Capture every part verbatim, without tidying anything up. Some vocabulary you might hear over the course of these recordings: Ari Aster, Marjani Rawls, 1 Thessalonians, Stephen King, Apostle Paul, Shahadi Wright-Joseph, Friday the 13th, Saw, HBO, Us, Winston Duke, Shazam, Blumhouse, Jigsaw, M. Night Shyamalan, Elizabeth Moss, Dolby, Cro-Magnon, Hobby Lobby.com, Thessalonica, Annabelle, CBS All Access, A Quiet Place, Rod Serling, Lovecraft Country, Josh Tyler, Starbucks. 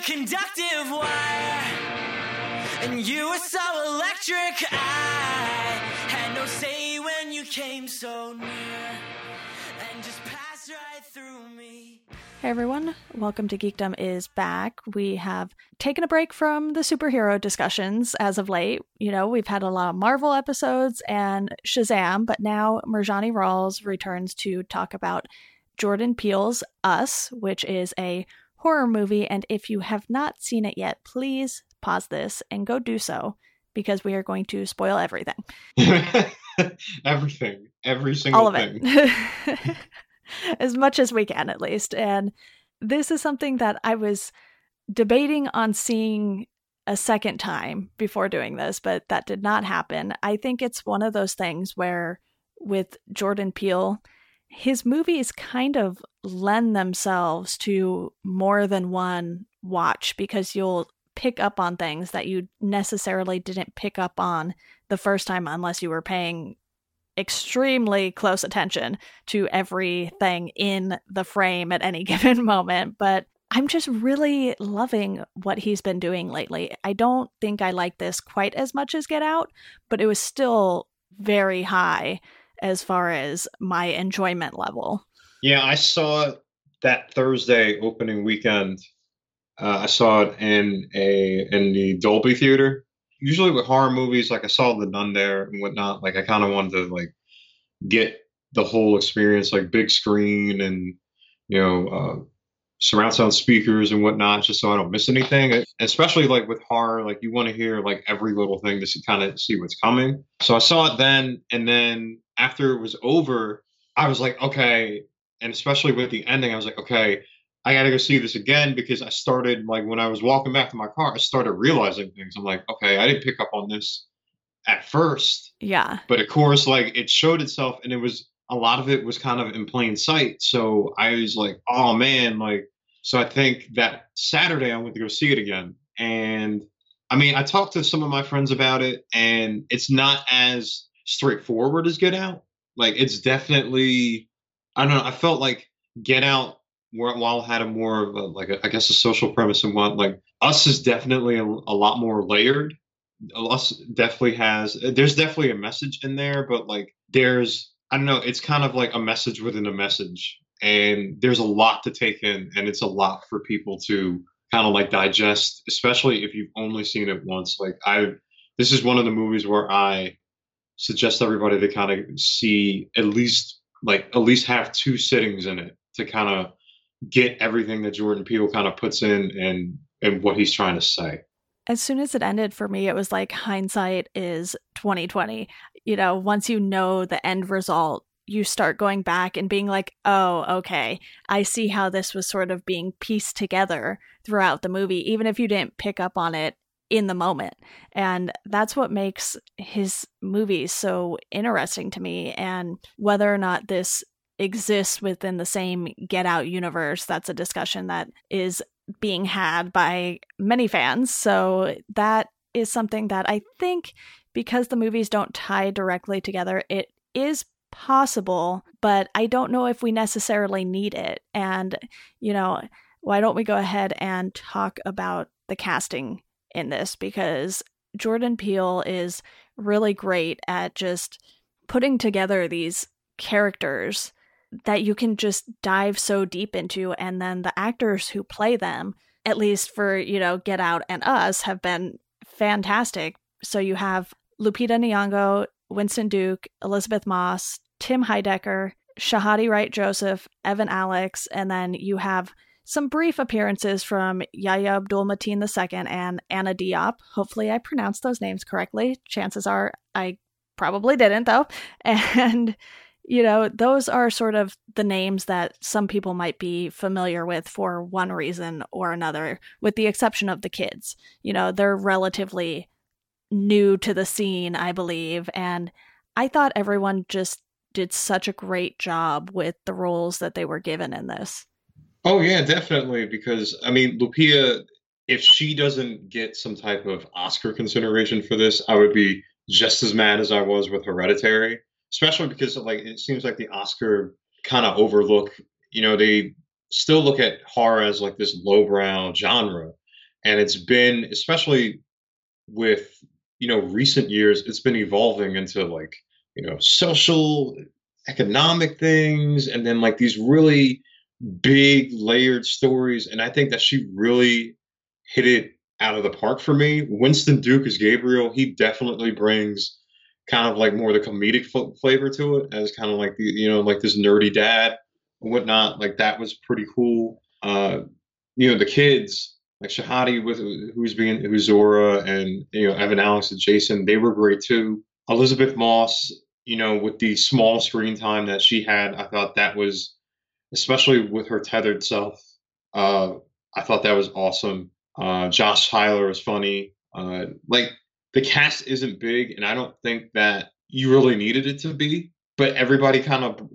a conductive wire, and you were so electric. I had no say when you came so near, and just passed right through me. Hey everyone, welcome to Geekdom is back. We have taken a break from the superhero discussions as of late. You know, we've had a lot of Marvel episodes and Shazam, but now Marjani Rawls returns to talk about Jordan Peele's Us, which is a horror movie, and if you have not seen it yet, please pause this and go do so, because we are going to spoil everything. Everything. Every single All of thing. It. As much as we can, at least. And this is something that I was debating on seeing a second time before doing this, but that did not happen. I think it's one of those things where with Jordan Peele, his movies kind of lend themselves to more than one watch, because you'll pick up on things that you necessarily didn't pick up on the first time unless you were paying extremely close attention to everything in the frame at any given moment. But I'm just really loving what he's been doing lately. I don't think I like this quite as much as Get Out, but it was still very high as far as my enjoyment level. Yeah, I saw it that Thursday opening weekend. Uh, I saw it in a in the Dolby Theater. Usually with horror movies, like I saw The Nun there and whatnot, like I kind of wanted to like get the whole experience, like big screen and, you know, uh, surround sound speakers and whatnot, just so I don't miss anything. Especially like with horror, like you want to hear like every little thing to see, kind of see what's coming. So I saw it then, and then after it was over, I was like, okay, and especially with the ending, I was like, okay, I got to go see this again, because I started, like, when I was walking back to my car, I started realizing things. I'm like, okay, I didn't pick up on this at first. Yeah. But of course, like, it showed itself, and it was, a lot of it was kind of in plain sight. So I was like, oh man, like, so I think that Saturday I went to go see it again. And I mean, I talked to some of my friends about it, and it's not as straightforward as Get Out. Like, it's definitely, I don't know, I felt like Get Out, while had a more of a, like a, I guess a social premise and what, like Us is definitely a, a lot more layered. Us definitely has, there's definitely a message in there, but like there's, I don't know, it's kind of like a message within a message, and there's a lot to take in, and it's a lot for people to kind of like digest, especially if you've only seen it once. Like I, this is one of the movies where I suggest everybody to kind of see at least like, at least have two sittings in it to kind of get everything that Jordan Peele kind of puts in and and what he's trying to say. As soon as it ended for me, it was like hindsight is twenty twenty. You know, once you know the end result, you start going back and being like, oh, okay, I see how this was sort of being pieced together throughout the movie, even if you didn't pick up on it in the moment. And that's what makes his movies so interesting to me. And whether or not this exists within the same Get Out universe, that's a discussion that is being had by many fans. So that is something that I think, because the movies don't tie directly together, it is possible, but I don't know if we necessarily need it. And, you know, why don't we go ahead and talk about the casting in this? Because Jordan Peele is really great at just putting together these characters that you can just dive so deep into, and then the actors who play them, at least for, you know, Get Out and Us, have been fantastic. So you have Lupita Nyong'o, Winston Duke, Elizabeth Moss, Tim Heidecker, Shahadi Wright-Joseph, Evan Alex, and then you have some brief appearances from Yahya Abdul-Mateen the Second and Anna Diop. Hopefully I pronounced those names correctly. Chances are I probably didn't, though. And you know, those are sort of the names that some people might be familiar with for one reason or another, with the exception of the kids. You know, they're relatively new to the scene, I believe. And I thought everyone just did such a great job with the roles that they were given in this. Oh, yeah, definitely. Because, I mean, Lupita, if she doesn't get some type of Oscar consideration for this, I would be just as mad as I was with Hereditary. Especially because, of, like, it seems like the Oscar kind of overlook, you know, they still look at horror as, like, this lowbrow genre. And it's been, especially with, you know, recent years, it's been evolving into like, you know, social, economic things, and then like these really big layered stories. And I think that she really hit it out of the park for me. Winston Duke as Gabriel, he definitely brings kind of like more of the comedic f- flavor to it, as kind of like the, you know, like this nerdy dad and whatnot. Like that was pretty cool. Uh, you know, the kids, like Shahadi with who's being who's Zora, and you know, Evan Alex and Jason, they were great too. Elizabeth Moss, you know, with the small screen time that she had, I thought that was, especially with her tethered self, uh, I thought that was awesome. Uh, Josh Tyler is funny. Uh, like the cast isn't big, and I don't think that you really needed it to be, but everybody kind of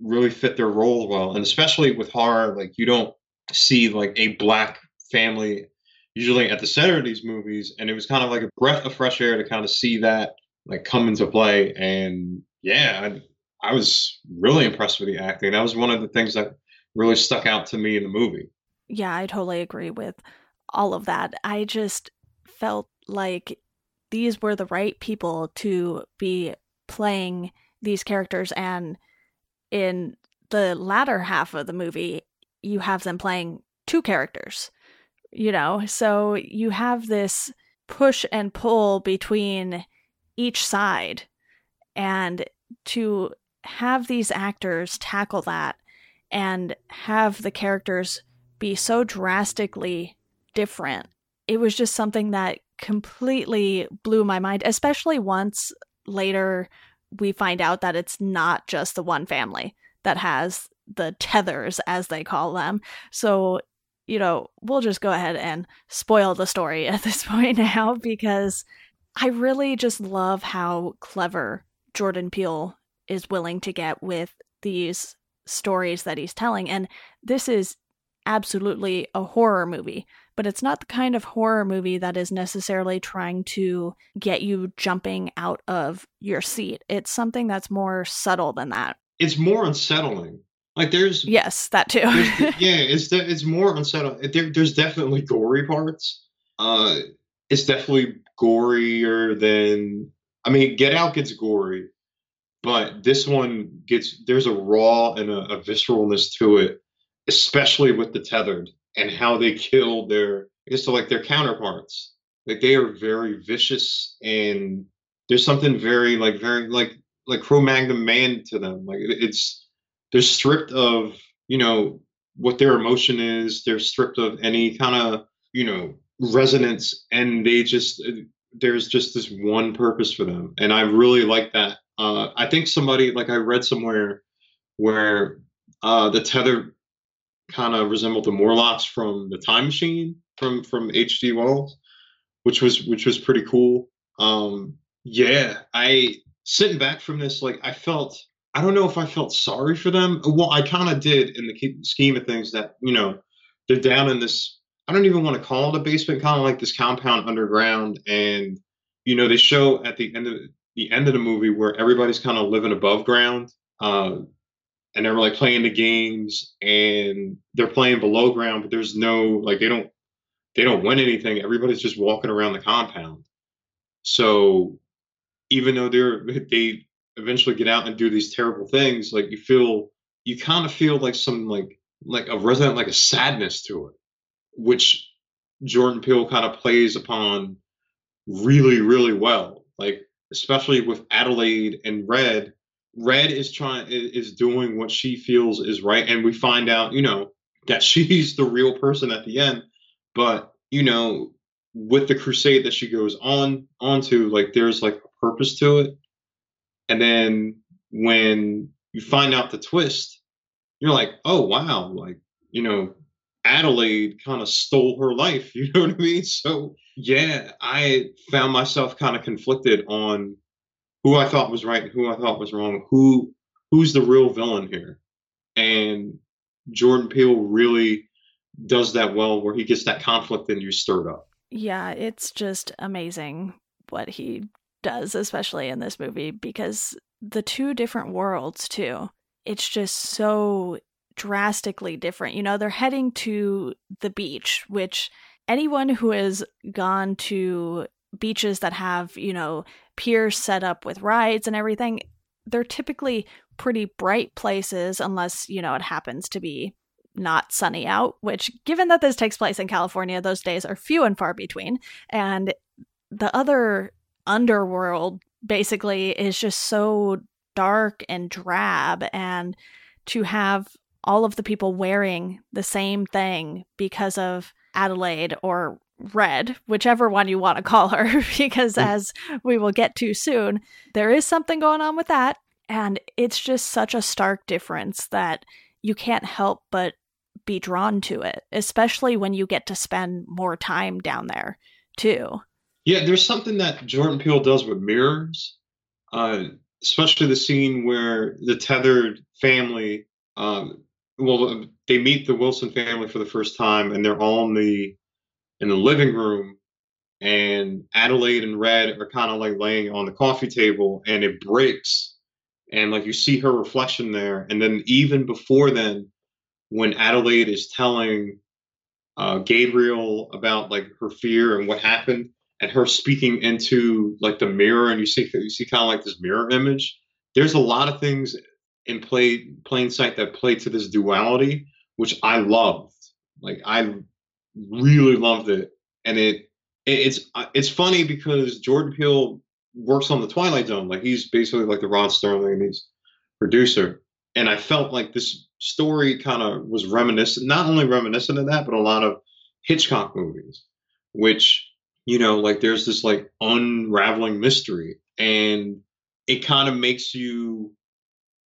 really fit their role well. And especially with horror, like you don't see like a black family usually at the center of these movies, and it was kind of like a breath of fresh air to kind of see that like come into play. And yeah, I, I was really impressed with the acting. That was one of the things that really stuck out to me in the movie. Yeah, I totally agree with all of that. I just felt like these were the right people to be playing these characters. And in the latter half of the movie, you have them playing two characters, you know? So you have this push and pull between each side, and to have these actors tackle that and have the characters be so drastically different, it was just something that completely blew my mind, especially once later we find out that it's not just the one family that has the tethers, as they call them. So, you know, we'll just go ahead and spoil the story at this point now, because I really just love how clever Jordan Peele is willing to get with these stories that he's telling. And this is absolutely a horror movie, but it's not the kind of horror movie that is necessarily trying to get you jumping out of your seat. It's something that's more subtle than that. It's more unsettling. Like there's... Yes, that too. Yeah, it's de- it's more unsettling. There, there's definitely gory parts. Uh, it's definitely... gorier than, I mean, Get Out gets gory, but this one gets, there's a raw and a, a visceralness to it, especially with the tethered and how they kill their, I guess, so like their counterparts. Like they are very vicious, and there's something very like, very like, like Cro-Magnon man to them. Like it's, they're stripped of, you know, what their emotion is. They're stripped of any kind of, you know, resonance, and they just, there's just this one purpose for them, and I really like that. uh I think somebody, like I read somewhere where uh the tether kind of resembled the Morlocks from The Time Machine from from H. G. Wells, which was which was pretty cool. Um yeah, I sitting back from this, like I felt, I don't know if I felt sorry for them. Well, I kind of did in the scheme of things, that, you know, they're down in this, I don't even want to call it a basement, kind of like this compound underground. And, you know, they show at the end of the end of the movie where everybody's kind of living above ground, uh, and they're like playing the games, and they're playing below ground, but there's no, like, they don't, they don't win anything. Everybody's just walking around the compound. So even though they're, they eventually get out and do these terrible things, like you feel, you kind of feel like some, like, like a resident, like a sadness to it, which Jordan Peele kind of plays upon really, really well. Like, especially with Adelaide and Red, Red is trying, is doing what she feels is right. And we find out, you know, that she's the real person at the end, but, you know, with the crusade that she goes on, onto, like, there's like a purpose to it. And then when you find out the twist, you're like, oh, wow. Like, you know, Adelaide kind of stole her life, you know what I mean? So yeah, I found myself kind of conflicted on who I thought was right and who I thought was wrong, who who's the real villain here. And Jordan Peele really does that well, where he gets that conflict and you stirred up. Yeah, it's just amazing what he does, especially in this movie, because the two different worlds too, it's just so drastically different. You know, they're heading to the beach, which anyone who has gone to beaches that have, you know, piers set up with rides and everything, they're typically pretty bright places unless, you know, it happens to be not sunny out, which, given that this takes place in California, those days are few and far between. And the other underworld basically is just so dark and drab, and to have all of the people wearing the same thing because of Adelaide or Red, whichever one you want to call her, because as we will get to soon, there is something going on with that. And it's just such a stark difference that you can't help but be drawn to it, especially when you get to spend more time down there too. Yeah, there's something that Jordan Peele does with mirrors, uh, especially the scene where the tethered family, um, well, they meet the Wilson family for the first time, and they're all in the in the living room, and Adelaide and Red are kind of like laying on the coffee table, and it breaks. And like you see her reflection there. And then even before then, when Adelaide is telling uh, Gabriel about like her fear and what happened, and her speaking into like the mirror, and you see you see kind of like this mirror image. There's a lot of things in play, plain sight that play to this duality, which I loved. Like I really loved it. And it, it it's it's funny because Jordan Peele works on the Twilight Zone. Like he's basically like the Rod Serling, he's producer. And I felt like this story kind of was reminiscent, not only reminiscent of that, but a lot of Hitchcock movies, which, you know, like there's this like unraveling mystery, and it kind of makes you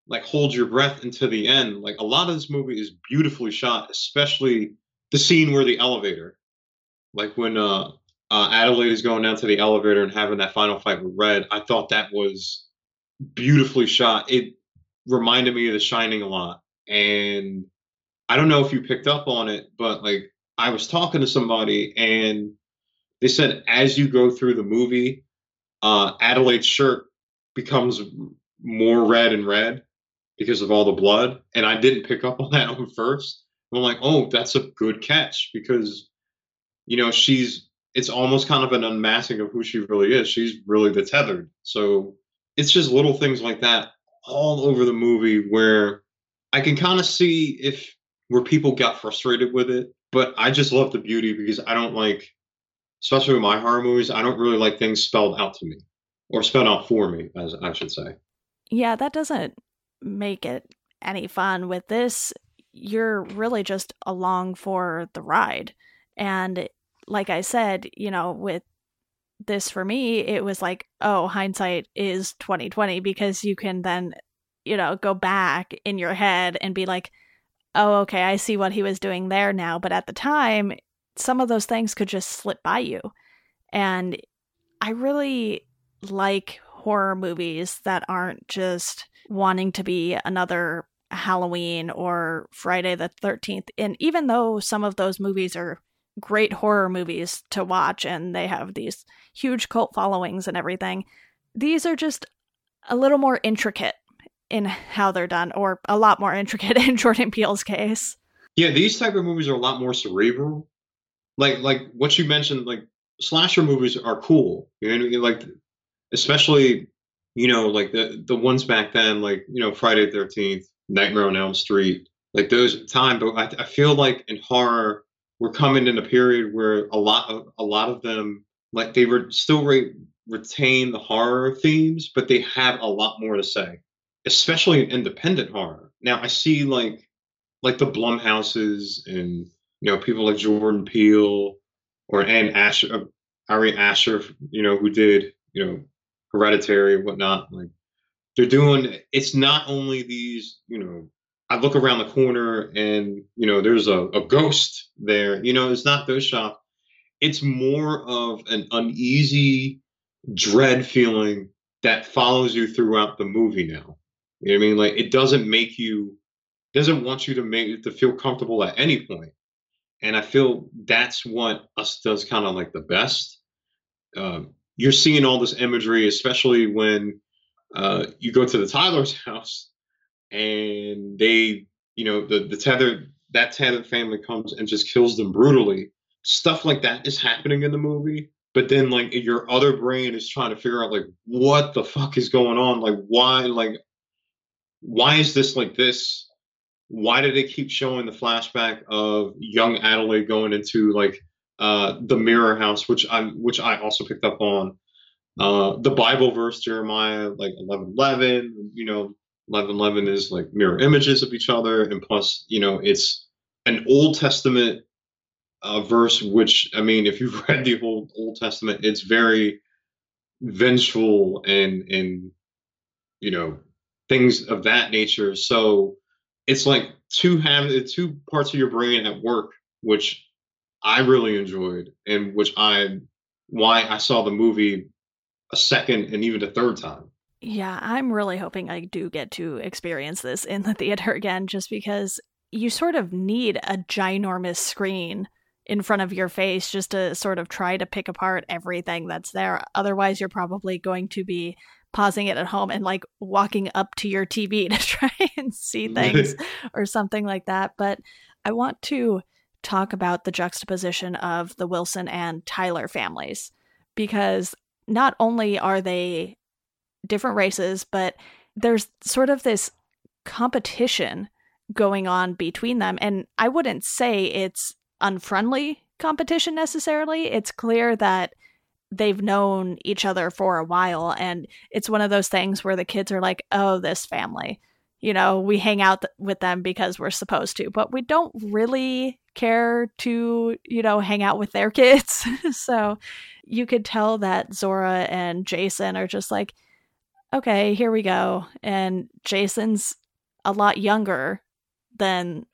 like hold your breath until the end. Like a lot of this movie is beautifully shot, especially the scene where the elevator, like when, uh, Uh, Adelaide is going down to the elevator and having that final fight with Red. I thought that was beautifully shot. It reminded me of The Shining a lot. And I don't know if you picked up on it, but like I was talking to somebody and they said, as you go through the movie, uh, Adelaide's shirt becomes more red and red because of all the blood. And I didn't pick up on that one first. I'm like, oh, that's a good catch, because, you know, she's, it's almost kind of an unmasking of who she really is. She's really the tethered. So it's just little things like that all over the movie where I can kind of see if where people got frustrated with it. But I just love the beauty, because I don't like, especially with my horror movies, I don't really like things spelled out to me, or spelled out for me, as I should say. Yeah, that doesn't make it any fun. With this, you're really just along for the ride. And like I said, you know, with this for me, it was like, oh, hindsight is twenty twenty, because you can then, you know, go back in your head and be like, oh, okay, I see what he was doing there now. But at the time, some of those things could just slip by you. And I really like horror movies that aren't just wanting to be another Halloween or Friday the thirteenth. And even though some of those movies are great horror movies to watch and they have these huge cult followings and everything, these are just a little more intricate in how they're done, or a lot more intricate in Jordan Peele's case. Yeah, these type of movies are a lot more cerebral. Like like what you mentioned, like slasher movies are cool. You know what I mean? Like especially, you know, like the the ones back then, like, you know, Friday the thirteenth, Nightmare on Elm Street, like those time, but I, I feel like in horror we're coming in a period where a lot of a lot of them, like they were still re- retain the horror themes, but they have a lot more to say, especially in independent horror. Now I see like like the Blumhouses and, you know, people like Jordan Peele or Ann Asher, uh, Ari Aster, you know, who did, you know, Hereditary and whatnot. Like they're doing. It's not only these, you know. I look around the corner and, you know, there's a, a ghost there. You know, it's not those shops. It's more of an uneasy dread feeling that follows you throughout the movie now. You know what I mean? Like it doesn't make you, doesn't want you to make to feel comfortable at any point. And I feel that's what Us does kind of like the best. Um, you're seeing all this imagery, especially when uh, you go to the Tyler's house. And they, you know, the, the tethered, that tethered family comes and just kills them brutally. stuff like that is happening in the movie, but then like your other brain is trying to figure out like what the fuck is going on, like why, like why is this like this? Why do they keep showing the flashback of young Adelaide going into like uh, the mirror house, which I which I also picked up on. Uh, the Bible verse Jeremiah like eleven eleven, you know, eleven eleven is like mirror images of each other, and plus, you know, it's an Old Testament uh, verse, which, I mean, if you've read the whole Old Testament, it's very vengeful and, and, you know, things of that nature. So it's like two have two parts of your brain at work, which I really enjoyed, and which I, why I saw the movie a second and even a third time. Yeah, I'm really hoping I do get to experience this in the theater again, just because you sort of need a ginormous screen in front of your face just to sort of try to pick apart everything that's there. Otherwise, you're probably going to be pausing it at home and like walking up to your T V to try and see things or something like that. But I want to talk about the juxtaposition of the Wilson and Tyler families, because not only are they different races, but there's sort of this competition going on between them. And I wouldn't say it's unfriendly competition necessarily. It's clear that they've known each other for a while. And it's one of those things where the kids are like, oh, this family, you know, we hang out th- with them because we're supposed to, but we don't really care to, you know, hang out with their kids. So you could tell that Zora and Jason are just like, okay, here we go. And Jason's a lot younger than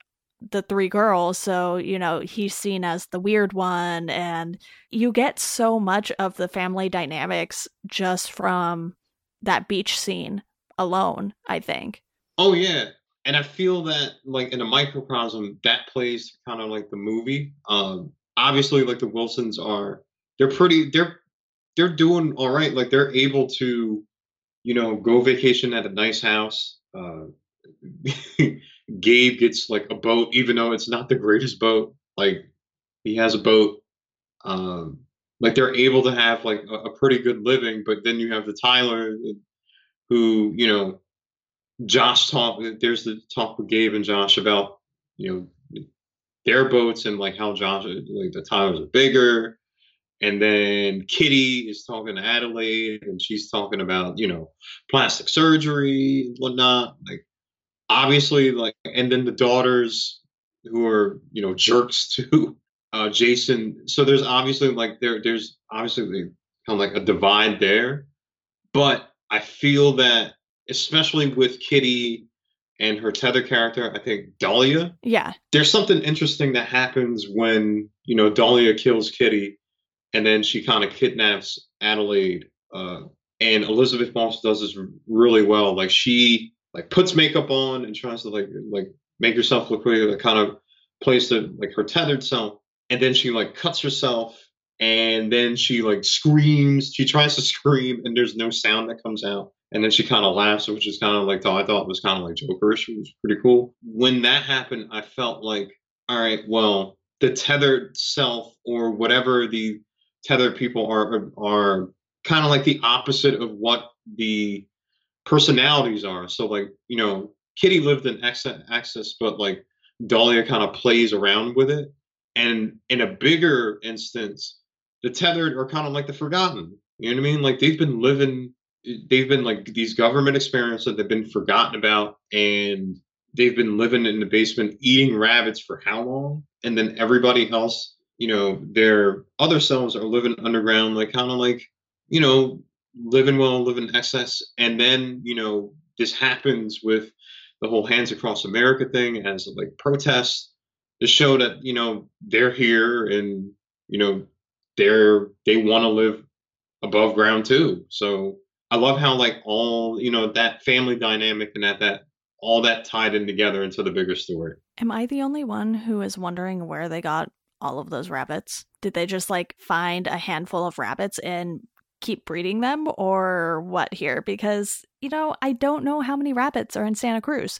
the three girls. So, you know, he's seen as the weird one. And you get so much of the family dynamics just from that beach scene alone, I think. Oh, yeah. And I feel that, like, in a microcosm, that plays kind of like the movie. Um, obviously, like, the Wilsons are, they're pretty, they're, they're doing all right. Like, they're able to, you know, go vacation at a nice house. Uh, Gabe gets like a boat, even though it's not the greatest boat. Like, he has a boat. Um, like, they're able to have like a, a pretty good living. But then you have the Tyler, who, you know, Josh talk. There's the talk with Gabe and Josh about, you know, their boats and like how Josh, like the Tylers are bigger. And then Kitty is talking to Adelaide, and she's talking about, you know, plastic surgery and whatnot. Like, obviously, like, and then the daughters who are, you know, jerks to uh, Jason. So there's obviously like there there's obviously kind of like a divide there. But I feel that, especially with Kitty and her tether character, I think Dahlia. Yeah. There's something interesting that happens when, you know, Dahlia kills Kitty. And then she kind of kidnaps Adelaide, uh, and Elizabeth Moss does this really well. Like, she like puts makeup on and tries to like like make herself look really like kind of plays the like her tethered self. And then she like cuts herself, and then she like screams. She tries to scream, and there's no sound that comes out. And then she kind of laughs, which is kind of like I thought was kind of like Jokerish. It was pretty cool. When that happened, I felt like, all right, well, the tethered self or whatever the tethered people are are kind of like the opposite of what the personalities are. So like, you know, Kitty lived in excess, but like Dahlia kind of plays around with it. And in a bigger instance, the tethered are kind of like the forgotten. You know what I mean? Like, they've been living, they've been like these government experiments that they've been forgotten about, and they've been living in the basement eating rabbits for how long? And then everybody else, you know, their other selves are living underground, like kind of like, you know, living well, living excess. And then, you know, this happens with the whole Hands Across America thing as like protest to show that, you know, they're here and, you know, they're, they want to live above ground too. So I love how like all, you know, that family dynamic and that, that all that tied in together into the bigger story. Am I the only one who is wondering where they got all of those rabbits? Did they just like find a handful of rabbits and keep breeding them, or what here? Because, you know, I don't know how many rabbits are in Santa Cruz.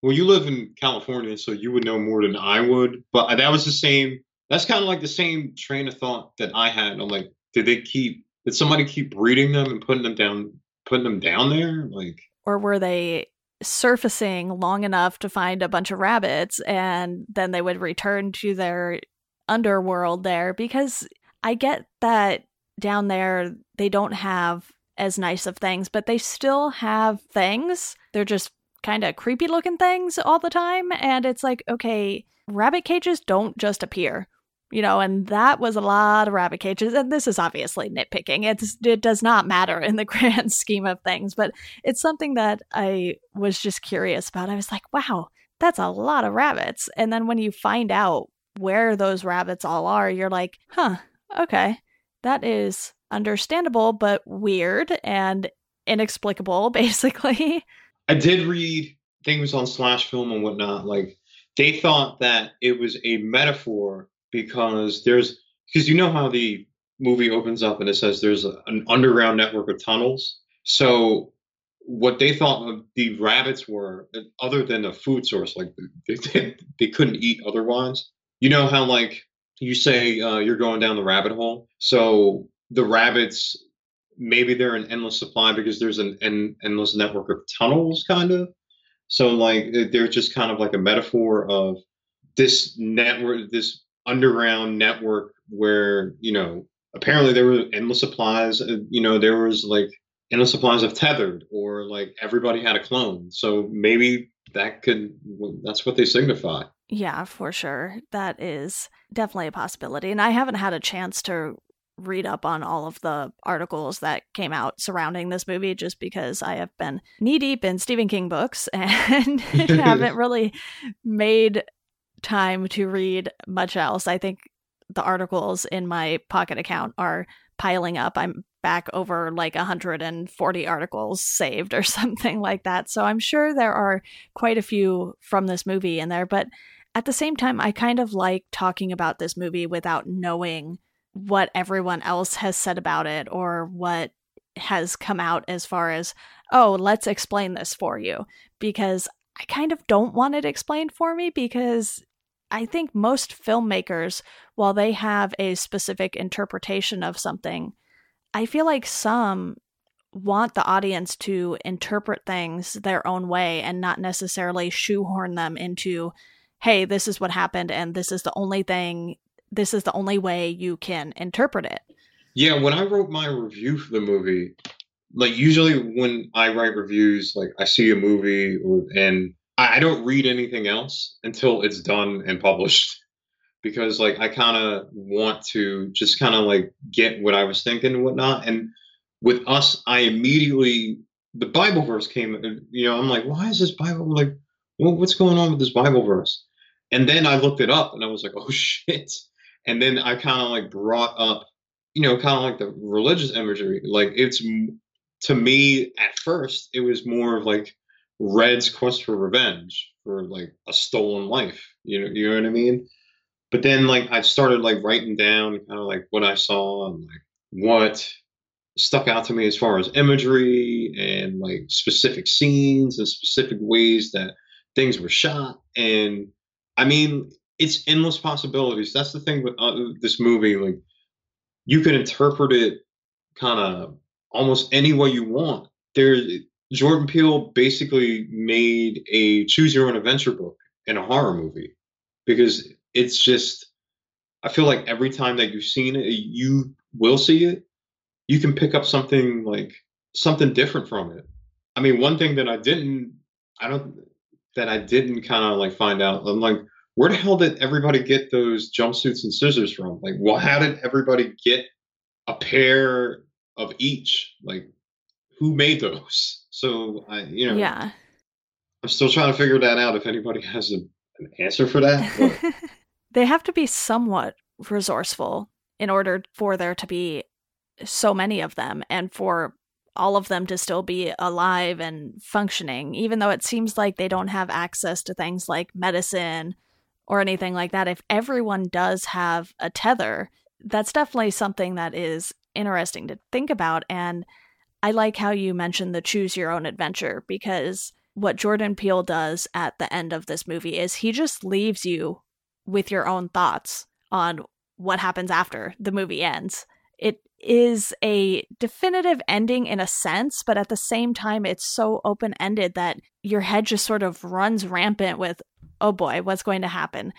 Well, you live in California, so you would know more than I would. But that was the same That's kind of like the same train of thought that I had. And I'm like, did they keep, did somebody keep reading them and putting them down, putting them down there? Like, or were they surfacing long enough to find a bunch of rabbits and then they would return to their underworld there? Because I get that down there, they don't have as nice of things, but they still have things. They're just kind of creepy looking things all the time. And it's like, okay, rabbit cages don't just appear, you know, and that was a lot of rabbit cages. And this is obviously nitpicking. It's, it does not matter in the grand scheme of things, but it's something that I was just curious about. I was like, wow, that's a lot of rabbits. And then when you find out where those rabbits all are, you're like, huh, okay, that is understandable, but weird and inexplicable, basically. I did read things on Slash Film and whatnot. Like, they thought that it was a metaphor because there's, because you know how the movie opens up and it says there's an underground network of tunnels. So what they thought the rabbits were, other than a food source, like they, they couldn't eat otherwise. You know how, like, you say uh, you're going down the rabbit hole. So the rabbits, maybe they're an endless supply because there's an, an endless network of tunnels, kind of. So, like, they're just kind of like a metaphor of this network, this underground network where, you know, apparently there were endless supplies. You know, there was like endless supplies of Tethered, or like everybody had a clone. So maybe that could, that's what they signify. Yeah, for sure. That is definitely a possibility. And I haven't had a chance to read up on all of the articles that came out surrounding this movie, just because I have been knee deep in Stephen King books and haven't really made time to read much else. I think the articles in my Pocket account are piling up. I'm back over like one hundred forty articles saved or something like that. So I'm sure there are quite a few from this movie in there. But at the same time, I kind of like talking about this movie without knowing what everyone else has said about it or what has come out as far as, oh, let's explain this for you, because I kind of don't want it explained for me, because I think most filmmakers, while they have a specific interpretation of something, I feel like some want the audience to interpret things their own way and not necessarily shoehorn them into, hey, this is what happened and this is the only thing, this is the only way you can interpret it. Yeah, when I wrote my review for the movie, like usually when I write reviews, like I see a movie or, and I don't read anything else until it's done and published, because like I kind of want to just kind of like get what I was thinking and whatnot. And with Us, I immediately, the Bible verse came, and, you know, I'm like, why is this Bible? Like, well, what's going on with this Bible verse? And then I looked it up and I was like, oh, shit. And then I kind of like brought up, you know, kind of like the religious imagery. Like, it's, to me, at first, it was more of like Red's quest for revenge for like a stolen life. You know, you know what I mean? But then like I started like writing down kind of like what I saw and like what stuck out to me as far as imagery and like specific scenes and specific ways that things were shot. And I mean, it's endless possibilities. That's the thing with uh, this movie. Like, you can interpret it kind of almost any way you want. There, Jordan Peele basically made a choose your own adventure book in a horror movie, because it's just, I feel like every time that you've seen it, you will see it. You can pick up something like something different from it. I mean, one thing that I didn't, I don't, that I didn't kind of like find out, I'm like, where the hell did everybody get those jumpsuits and scissors from? Like, well, how did everybody get a pair of each? Like, who made those? So, I, you know, yeah, I'm still trying to figure that out if anybody has a, an answer for that. They have to be somewhat resourceful in order for there to be so many of them and for all of them to still be alive and functioning, even though it seems like they don't have access to things like medicine or anything like that. If everyone does have a tether, that's definitely something that is interesting to think about. And I like how you mentioned the choose your own adventure, because what Jordan Peele does at the end of this movie is he just leaves you with your own thoughts on what happens after the movie ends. It is a definitive ending in a sense, but at the same time, it's so open-ended that your head just sort of runs rampant with, oh boy, what's going to happen?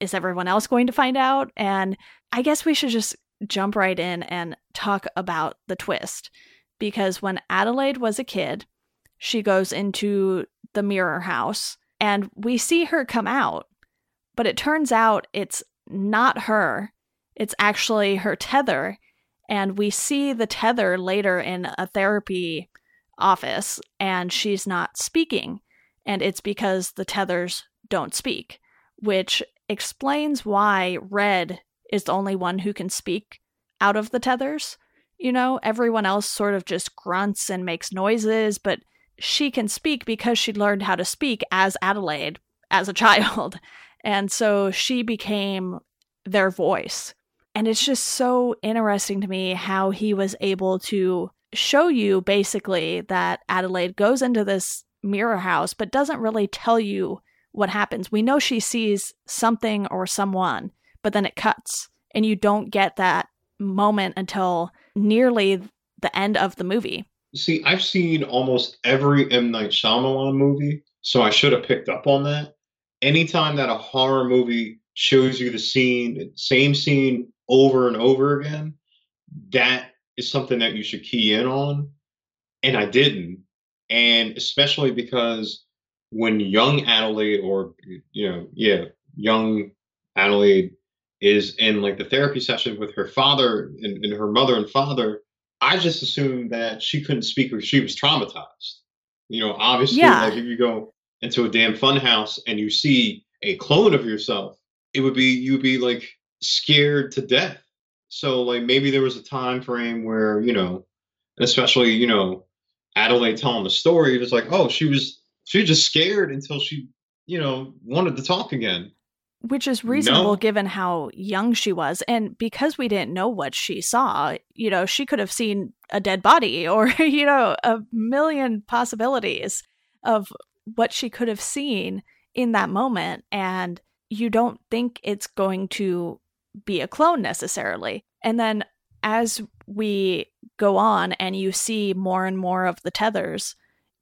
Is everyone else going to find out? And I guess we should just jump right in and talk about the twist. Because when Adelaide was a kid, she goes into the mirror house and we see her come out, but it turns out it's not her. It's actually her tether. And we see the tether later in a therapy office, and she's not speaking. And it's because the tethers don't speak, which explains why Red is the only one who can speak out of the tethers. You know, everyone else sort of just grunts and makes noises, but she can speak because she learned how to speak as Adelaide as a child. And so she became their voice. And it's just so interesting to me how he was able to show you basically that Adelaide goes into this mirror house, but doesn't really tell you what happens. We know she sees something or someone, but then it cuts and you don't get that moment until nearly the end of the movie. See, I've seen almost every M. Night Shyamalan movie, so I should have picked up on that. Anytime that a horror movie shows you the scene, same scene over and over again, that is something that you should key in on. And I didn't. And especially because when young Adelaide or, you know, yeah, young Adelaide is in like the therapy session with her father and, and her mother and father, I just assumed that she couldn't speak or she was traumatized. You know, obviously, yeah. Like if you go into a damn funhouse and you see a clone of yourself, it would be, you would be like scared to death. So like maybe there was a time frame where, you know, especially, you know, Adelaide telling the story, it was like, oh, she was, she was just scared until she, you know, wanted to talk again. Which is reasonable no. given how young she was. And because we didn't know what she saw, you know, she could have seen a dead body or, you know, a million possibilities of what she could have seen in that moment. And you don't think it's going to be a clone necessarily. And then as we go on and you see more and more of the tethers,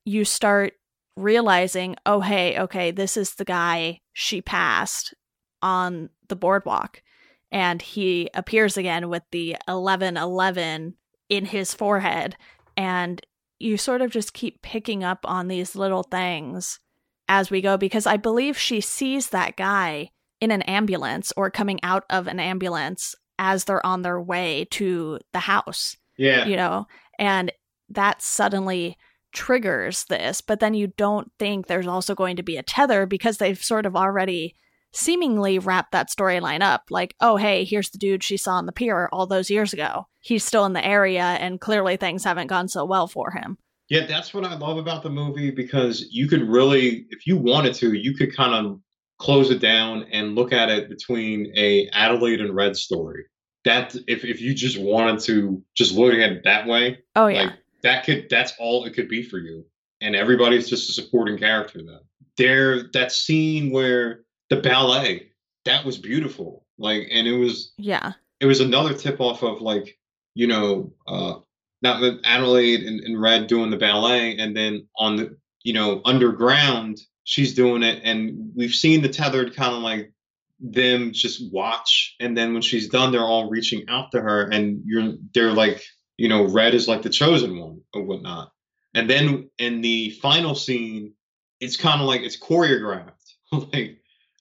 you start realizing, oh, hey, okay, this is the guy she passed on the boardwalk. And he appears again with the eleven eleven in his forehead. And you sort of just keep picking up on these little things as we go, because I believe she sees that guy in an ambulance or coming out of an ambulance as they're on their way to the house. Yeah. You know, and that suddenly triggers this, but then you don't think there's also going to be a tether because they've sort of already seemingly wrapped that storyline up. Like, oh, hey, here's the dude she saw on the pier all those years ago. He's still in the area and clearly things haven't gone so well for him. Yeah, that's what I love about the movie, because you could really, if you wanted to, you could kind of close it down and look at it between a Adelaide and Red story. That if, if you just wanted to just look at it that way. Oh, yeah. Like, that could, that's all it could be for you. And everybody's just a supporting character then. There, that scene where the ballet, that was beautiful. Like, and it was, yeah, it was another tip off of like, you know, uh, not with Adelaide and, and Red doing the ballet. And then on the, you know, underground, she's doing it. And we've seen the tethered kind of like them just watch. And then when she's done, they're all reaching out to her and you're, they're like, you know, Red is like the chosen one or whatnot. And then in the final scene, it's kind of like it's choreographed. Like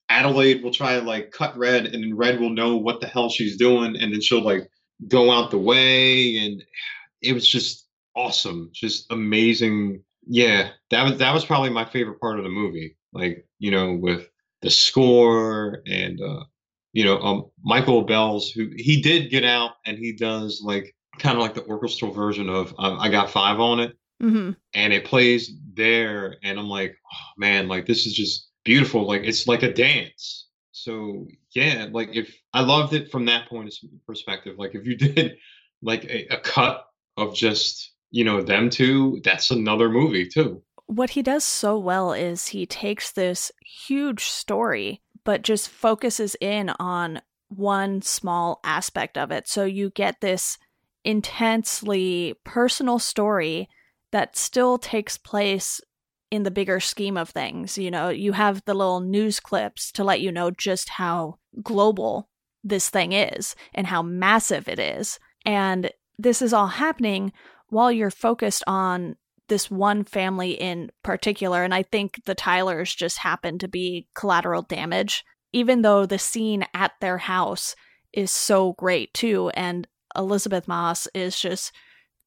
Adelaide will try to like cut Red and then Red will know what the hell she's doing. And then she'll like go out the way. And it was just awesome. Just amazing. Yeah, that was that was probably my favorite part of the movie. Like, you know, with the score and, uh, you know, um, Michael Bell's, who he did Get Out and he does like kind of like the orchestral version of um, I Got Five on it. Mm-hmm. And it plays there. And I'm like, oh, man, like this is just beautiful. Like it's like a dance. So, yeah, like if I loved it from that point of perspective, like if you did like a, a cut of just, you know, them two, that's another movie, too. What he does so well is he takes this huge story, but just focuses in on one small aspect of it. So you get this intensely personal story that still takes place in the bigger scheme of things. You know, you have the little news clips to let you know just how global this thing is and how massive it is. And this is all happening while you're focused on this one family in particular. And I think the Tylers just happen to be collateral damage, even though the scene at their house is so great too. And Elizabeth Moss is just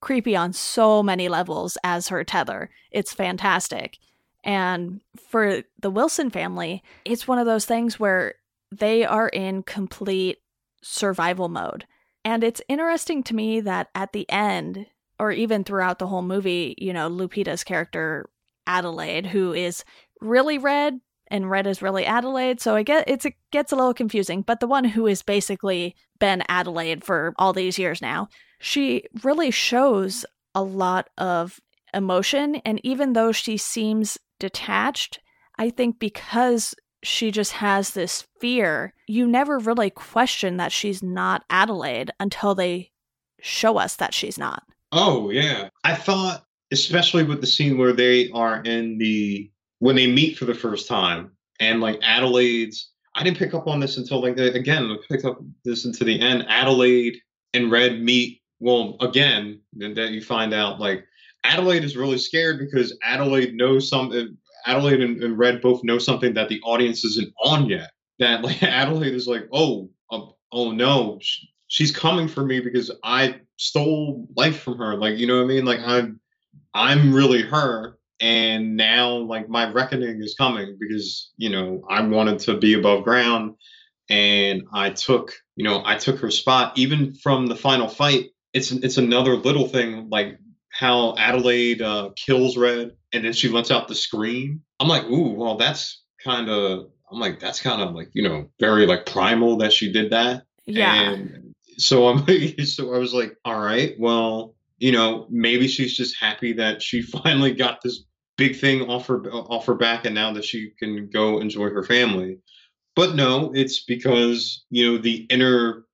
creepy on so many levels as her tether. It's fantastic. And for the Wilson family, it's one of those things where they are in complete survival mode. And it's interesting to me that at the end, or even throughout the whole movie, you know, Lupita's character, Adelaide, who is really red, and red is really Adelaide, so I get it's, it gets a little confusing, but the one who has basically been Adelaide for all these years now, she really shows a lot of emotion, and even though she seems detached, I think because she just has this fear, you never really question that she's not Adelaide until they show us that she's not. Oh, yeah. I thought, especially with the scene where they are in the, when they meet for the first time, and like Adelaide's, I didn't pick up on this until like, again, I picked up this until the end, Adelaide and Red meet, well, again, that you find out like, Adelaide is really scared because Adelaide knows something, Adelaide and, and Red both know something that the audience isn't on yet. That like Adelaide is like, oh, um, oh no, she, she's coming for me because I stole life from her. Like, you know what I mean? Like I'm, I'm really her. And now like my reckoning is coming because, you know, I wanted to be above ground and I took, you know, I took her spot even from the final fight. It's, it's another little thing like how Adelaide uh, kills Red. And then she lets out the scream. I'm like, ooh, well, that's kind of, I'm like, that's kind of like, you know, very like primal that she did that. Yeah. And so I'm like, so I was like, all right, well, you know, maybe she's just happy that she finally got this big thing off her, off her back. And now that she can go enjoy her family. But no, it's because, you know, the inner,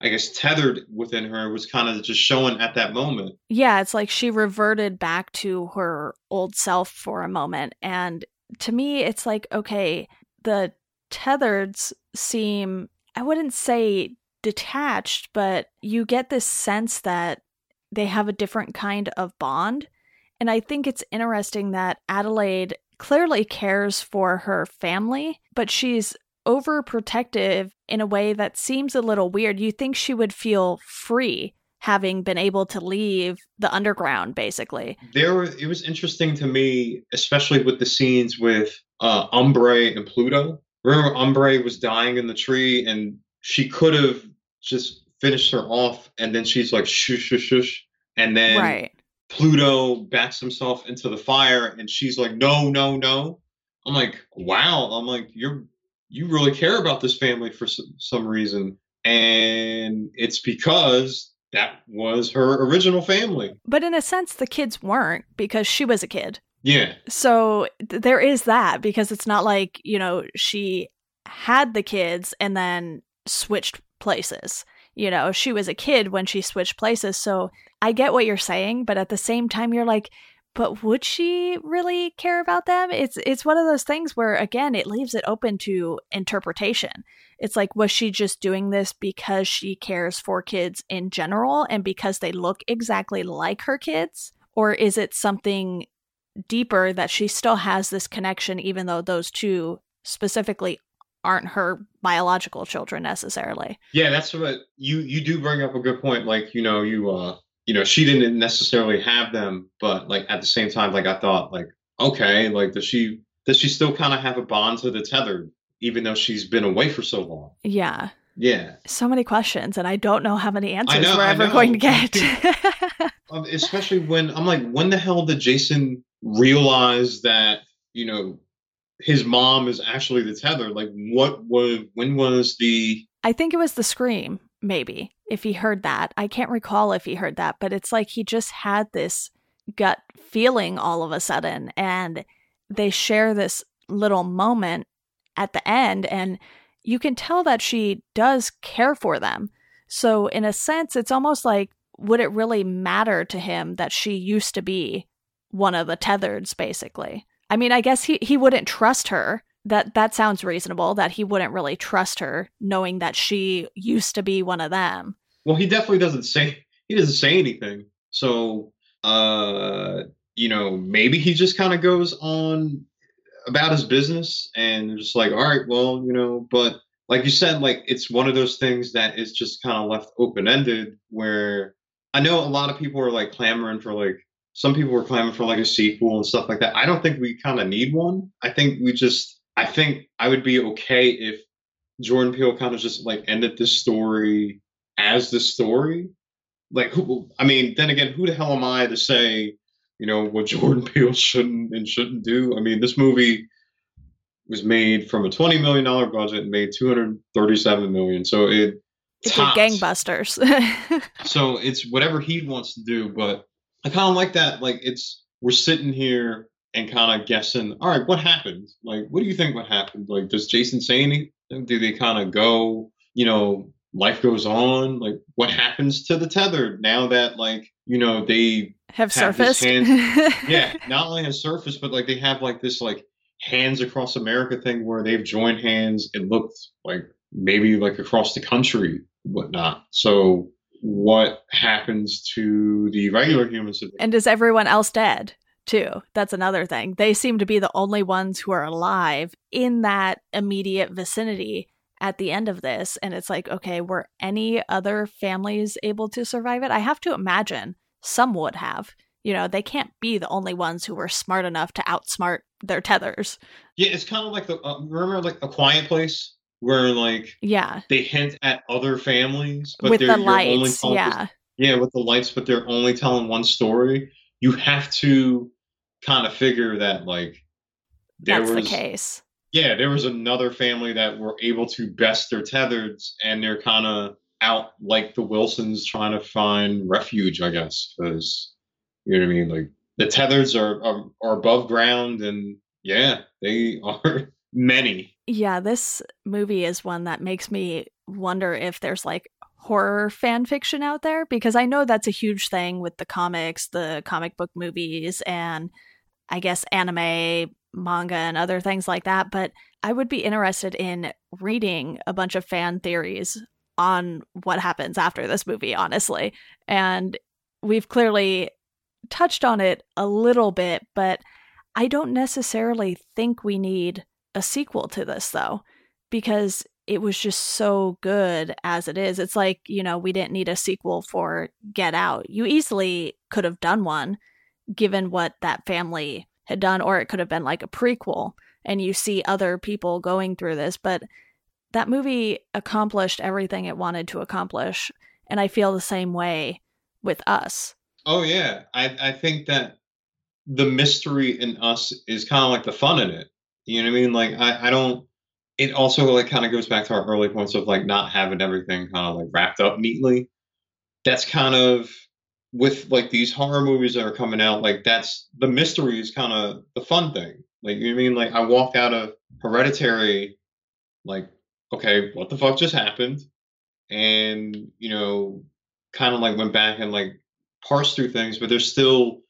I guess, tethered within her was kind of just showing at that moment. Yeah, it's like she reverted back to her old self for a moment. And to me, it's like, okay, the Tethereds seem, I wouldn't say detached, but you get this sense that they have a different kind of bond. And I think it's interesting that Adelaide clearly cares for her family, but she's overprotective in a way that seems a little weird. You think she would feel free having been able to leave the underground, basically. There, were, it was interesting to me, especially with the scenes with uh, Ombre and Pluto. Remember, Ombre was dying in the tree, and she could have just finished her off, and then she's like, shush, shush, shush, and then right. Pluto backs himself into the fire, and she's like, no, no, no. I'm like, wow. I'm like, you're you really care about this family for some reason. And it's because that was her original family. But in a sense, the kids weren't because she was a kid. Yeah. So th- there is that because it's not like, you know, she had the kids and then switched places. You know, she was a kid when she switched places. So I get what you're saying. But at the same time, you're like, but would she really care about them? It's it's one of those things where, again, it leaves it open to interpretation. It's like, was she just doing this because she cares for kids in general and because they look exactly like her kids? Or is it something deeper that she still has this connection, even though those two specifically aren't her biological children necessarily? Yeah, that's what you, you do bring up a good point. Like, you know, you... uh. You know, she didn't necessarily have them, but like at the same time, like I thought, like, okay, like does she does she still kind of have a bond to the tethered, even though she's been away for so long? Yeah. Yeah. So many questions, and I don't know how many answers know, we're ever going to get. um, especially when I'm like, when the hell did Jason realize that, you know, his mom is actually the tethered? Like, what was when was the? I think it was the scream. Maybe if he heard that, I can't recall if he heard that, but it's like he just had this gut feeling all of a sudden. And they share this little moment at the end. And you can tell that she does care for them. So in a sense, it's almost like, would it really matter to him that she used to be one of the Tethereds, basically? I mean, I guess he, he wouldn't trust her. That that sounds reasonable, that he wouldn't really trust her, knowing that she used to be one of them. Well, he definitely doesn't say, he doesn't say anything. So, uh, you know, maybe he just kind of goes on about his business and just like, all right, well, you know, but like you said, like, it's one of those things that is just kind of left open-ended, where I know a lot of people are like clamoring for like, some people were clamoring for like a sequel and stuff like that. I don't think we kind of need one. I think we just, I think I would be okay if Jordan Peele kind of just like ended this story as the story. Like, who, I mean, then again, who the hell am I to say, you know, what Jordan Peele shouldn't and shouldn't do? I mean, this movie was made from a twenty million dollars budget and made two hundred thirty-seven million dollars. So it It's like gangbusters. So it's whatever he wants to do. But I kind of like that. Like, it's, we're sitting here and kind of guessing, all right, what happened? Like, what do you think what happened? Like, does Jason say anything? Do they kind of go, you know, life goes on? Like, what happens to the Tethered now that, like, you know, they have, have surfaced? Yeah, not only have surfaced, but like they have like this like Hands Across America thing where they've joined hands and looked like maybe like across the country, whatnot. So what happens to the regular humans? And is everyone else dead too? That's another thing. They seem to be the only ones who are alive in that immediate vicinity at the end of this. And it's like, okay, were any other families able to survive it? I have to imagine some would have. You know, they can't be the only ones who were smart enough to outsmart their Tethers. Yeah, it's kind of like the uh, remember like A Quiet Place, where like, yeah, they hint at other families, but with they're the lights, only telling yeah, this, yeah, with the lights, but they're only telling one story. You have to kind of figure that like there That's was the case. Yeah, there was another family that were able to best their Tethers, and they're kind of out like the Wilsons trying to find refuge, I guess, because, you know what I mean? Like, the Tethers are, are are above ground, and yeah, they are many. Yeah, this movie is one that makes me wonder if there's like horror fan fiction out there, because I know that's a huge thing with the comics, the comic book movies, and I guess anime, manga, and other things like that. But I would be interested in reading a bunch of fan theories on what happens after this movie, honestly. And we've clearly touched on it a little bit, but I don't necessarily think we need a sequel to this, though, because it was just so good as it is. It's like, you know, we didn't need a sequel for Get Out. You easily could have done one given what that family had done, or it could have been like a prequel and you see other people going through this. But that movie accomplished everything it wanted to accomplish, and I feel the same way with Us. Oh, yeah. I, I think that the mystery in Us is kind of like the fun in it. You know what I mean? Like, I, I don't, it also like kind of goes back to our early points of like not having everything kind of like wrapped up neatly. That's kind of with like these horror movies that are coming out. Like, that's, the mystery is kind of the fun thing. Like, you know what I mean? Like, I walked out of Hereditary, like, okay, what the fuck just happened? And, you know, kind of like went back and like parse through things, but there's still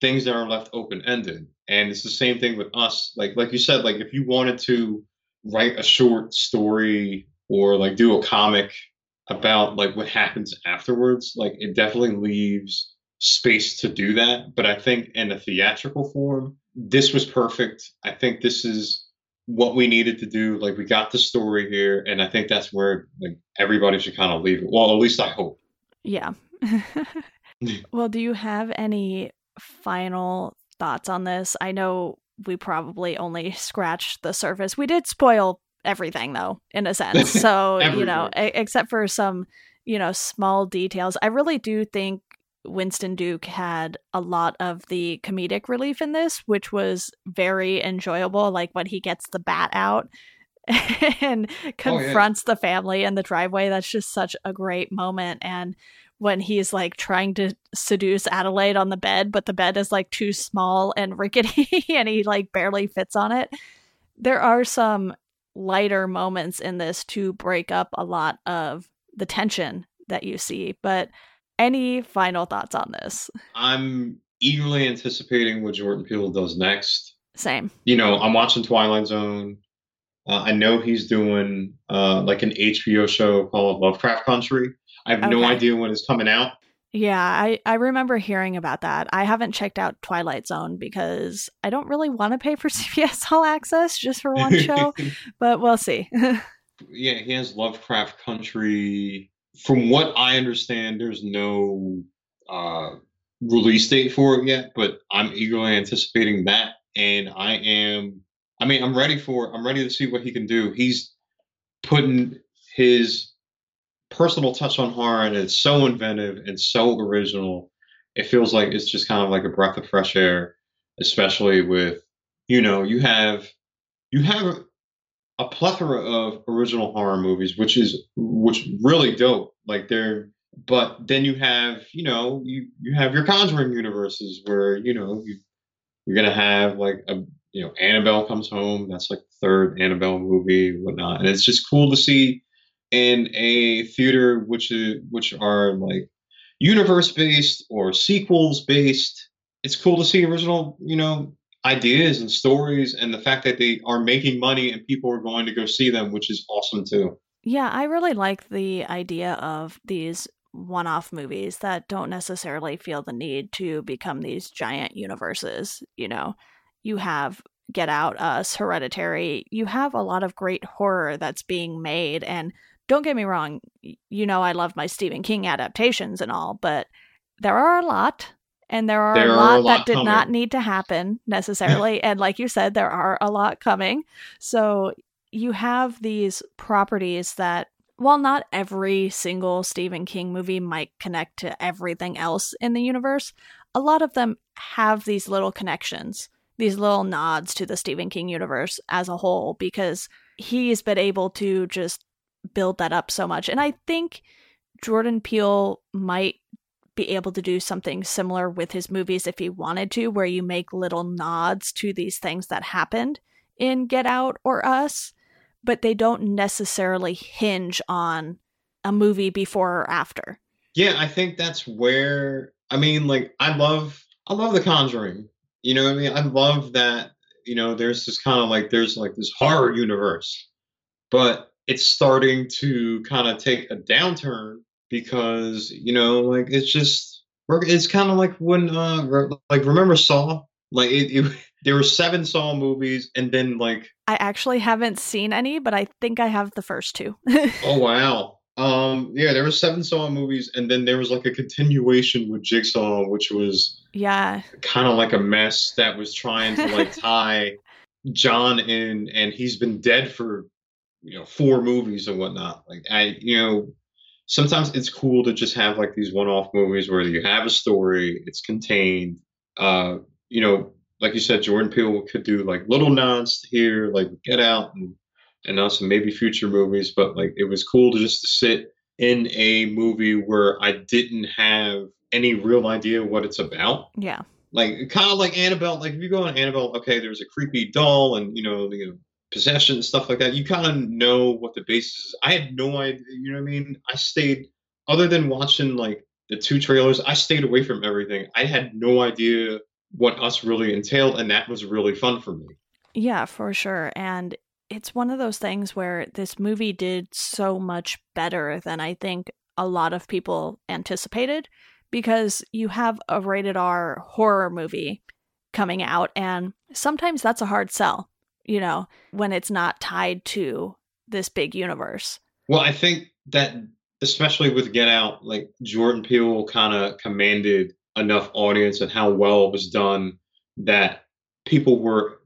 things that are left open-ended. And it's the same thing with Us. Like, like you said, like if you wanted to write a short story or like do a comic about like what happens afterwards, like it definitely leaves space to do that. But I think in a theatrical form, this was perfect. I think this is what we needed to do. Like, we got the story here, and I think that's where like everybody should kind of leave it. Well, at least I hope. Yeah. Well, do you have any final thoughts on this? I know we probably only scratched the surface. We did spoil everything, though, in a sense. So, you know, a- except for some, you know, small details. I really do think Winston Duke had a lot of the comedic relief in this, which was very enjoyable. Like when he gets the bat out and confronts oh, yeah. the family in the driveway. That's just such a great moment. And when he's like trying to seduce Adelaide on the bed, but the bed is like too small and rickety and he like barely fits on it. There are some lighter moments in this to break up a lot of the tension that you see. But any final thoughts on this? I'm eagerly anticipating what Jordan Peele does next. Same. You know, I'm watching Twilight Zone. Uh, I know he's doing uh, like an H B O show called Lovecraft Country. I have okay. no idea when it's coming out. Yeah, I, I remember hearing about that. I haven't checked out Twilight Zone because I don't really want to pay for C B S All Access just for one show, but we'll see. Yeah, he has Lovecraft Country. From what I understand, there's no uh, release date for it yet, but I'm eagerly anticipating that. And I am, I mean, I'm ready for, I'm ready to see what he can do. He's putting his personal touch on horror, and it's so inventive and so original. It feels like it's just kind of like a breath of fresh air, especially with, you know, you have, you have a plethora of original horror movies, which is, which really dope. Like they're, but then you have, you know, you, you have your Conjuring universes where, you know, you, you're going to have like a, you know, Annabelle Comes Home. That's like the third Annabelle movie, whatnot. And it's just cool to see in a theater which is, which are like universe based or sequels based. It's cool to see original, you know, ideas and stories, and the fact that they are making money and people are going to go see them, which is awesome too. Yeah, I really like the idea of these one-off movies that don't necessarily feel the need to become these giant universes. You know, you have Get Out, Us, Hereditary. You have a lot of great horror that's being made, and don't get me wrong, you know, I love my Stephen King adaptations and all, but there are a lot, and there are, there a, lot are a lot that did coming. Not need to happen necessarily. And like you said, there are a lot coming. So you have these properties that, while not every single Stephen King movie might connect to everything else in the universe, a lot of them have these little connections, these little nods to the Stephen King universe as a whole, because he's been able to just build that up so much. And I think Jordan Peele might be able to do something similar with his movies if he wanted to, where you make little nods to these things that happened in Get Out or Us, but they don't necessarily hinge on a movie before or after. Yeah, I think that's where, I mean, like, I love, I love The Conjuring. You know what I mean? I love that, you know, there's this kind of like, there's like this horror universe, but it's starting to kind of take a downturn because, you know, like, it's just, it's kind of like when, uh, like, remember Saw? Like, it, it, there were seven Saw movies, and then like... I actually haven't seen any, but I think I have the first two. Oh, wow. Um, yeah, there were seven Saw movies, and then there was like a continuation with Jigsaw, which was yeah, kind of like a mess that was trying to like tie John in, and he's been dead for, you know, four movies and whatnot. Like, I, you know, sometimes it's cool to just have like these one-off movies where you have a story, it's contained. Uh, you know, like you said, Jordan Peele could do like little nods here, like Get Out and. and also maybe future movies, but like it was cool to just to sit in a movie where I didn't have any real idea what it's about. Yeah. Like kind of like Annabelle, like if you go on Annabelle, okay, there's a creepy doll and, you know, you know, possession and stuff like that. You kind of know what the basis is. I had no idea, you know what I mean? I stayed, other than watching like the two trailers, I stayed away from everything. I had no idea what Us really entailed, and that was really fun for me. Yeah, for sure. And it's one of those things where this movie did so much better than I think a lot of people anticipated, because you have a rated R horror movie coming out, and sometimes that's a hard sell, you know, when it's not tied to this big universe. Well, I think that especially with Get Out, like Jordan Peele kind of commanded enough audience and how well it was done that people were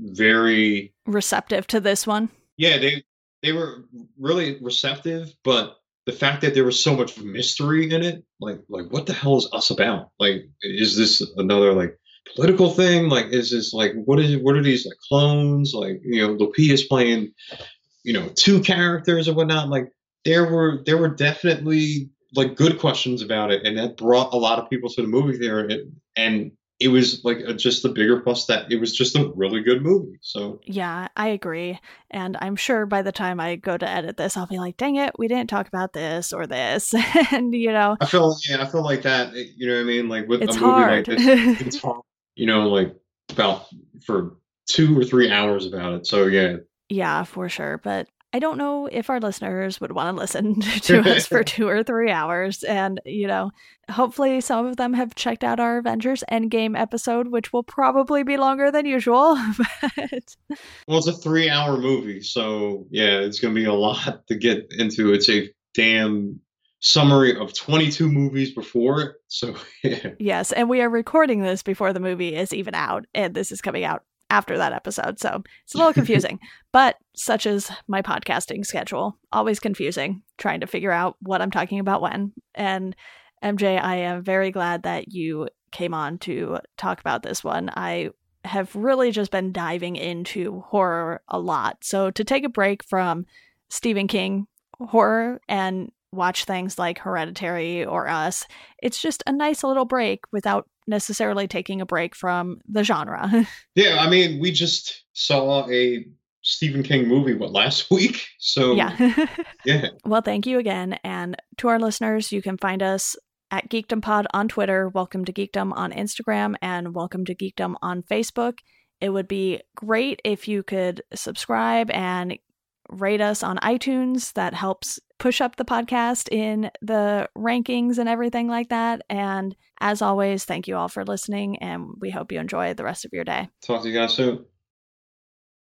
very... receptive to this one. Yeah, they they were really receptive, but the fact that there was so much mystery in it, like like what the hell is Us about? Like, is this another like political thing? Like, is this like what is what are these like clones? Like, you know, Lupita's playing, you know, two characters or whatnot. Like there were there were definitely like good questions about it, and that brought a lot of people to the movie theater, and, and it was like a, just the bigger plus that it was just a really good movie. So yeah, I agree. And I'm sure by the time I go to edit this, I'll be like, dang it, we didn't talk about this or this. And, you know, I feel, yeah, I feel like that, you know what I mean? Like with it's a movie hard. Like this, it's hard, you know, like about for two or three hours about it. So yeah. Yeah, for sure. But I don't know if our listeners would want to listen to us for two or three hours. And, you know, hopefully some of them have checked out our Avengers Endgame episode, which will probably be longer than usual. But... well, it's a three hour movie. So, yeah, it's going to be a lot to get into. It's a damn summary of twenty-two movies before it. So, yeah. Yes. And we are recording this before the movie is even out. And this is coming out after that episode, so it's a little confusing. But such is my podcasting schedule, always confusing, trying to figure out what I'm talking about when. And M J, I am very glad that you came on to talk about this one. I have really just been diving into horror a lot, so to take a break from Stephen King horror and watch things like Hereditary or Us, it's just a nice little break without necessarily taking a break from the genre. Yeah, I mean, we just saw a Stephen King movie what last week, so yeah. Yeah. Well, thank you again, and to our listeners, you can find us at Geekdom Pod on Twitter, Welcome to Geekdom on Instagram, and Welcome to Geekdom on Facebook. It would be great if you could subscribe and rate us on iTunes. That helps push up the podcast in the rankings and everything like that. And as always, thank you all for listening, and we hope you enjoy the rest of your day. Talk to you guys soon.